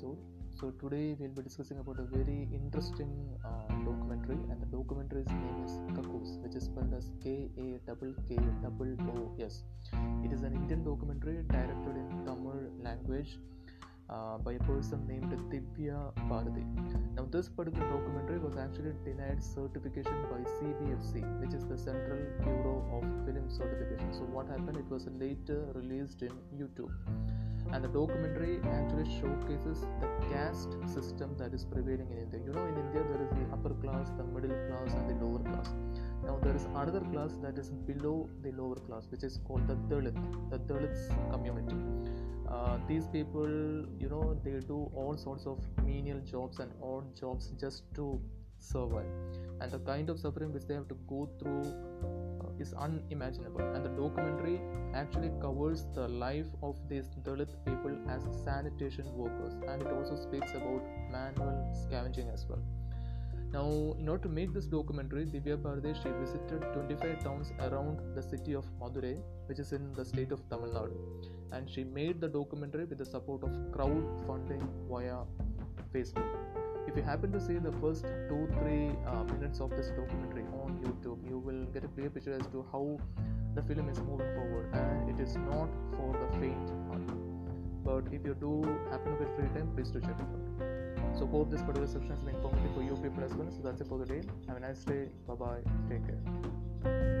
episode. So today we'll be discussing about a very interesting documentary, and the documentary's name is Kakus, which is spelled as Kakoos. It is an Indian documentary directed in Tamil language by a person named Divya Bharathi. Now, this particular documentary was actually denied certification by CBFC, which is the Central Bureau of Film Certification. So what happened? It was later released in YouTube. And the documentary actually showcases the caste system that is prevailing in India. You know, in India there is the upper class, the middle class and the lower class. Now there is another class that is below the lower class, which is called the Dalit, the Dalit's community. These people, you know, they do all sorts of menial jobs and odd jobs just to survive. And the kind of suffering which they have to go through is unimaginable, and the documentary actually covers the life of these Dalit people as sanitation workers, and it also speaks about manual scavenging as well. Now, in order to make this documentary, Divya Bharathi, she visited 25 towns around the city of Madurai, which is in the state of Tamil Nadu, and she made the documentary with the support of crowdfunding via Facebook. If you happen to see the first 2-3 minutes of this documentary on YouTube, you will get a clear picture as to how the film is moving forward, and it is not for the faint heart. But if you do happen to get free time, please do check it out. So hope this particular section has been informative for you people as well. So that's it for the day. Have a nice day. Bye bye. Take care.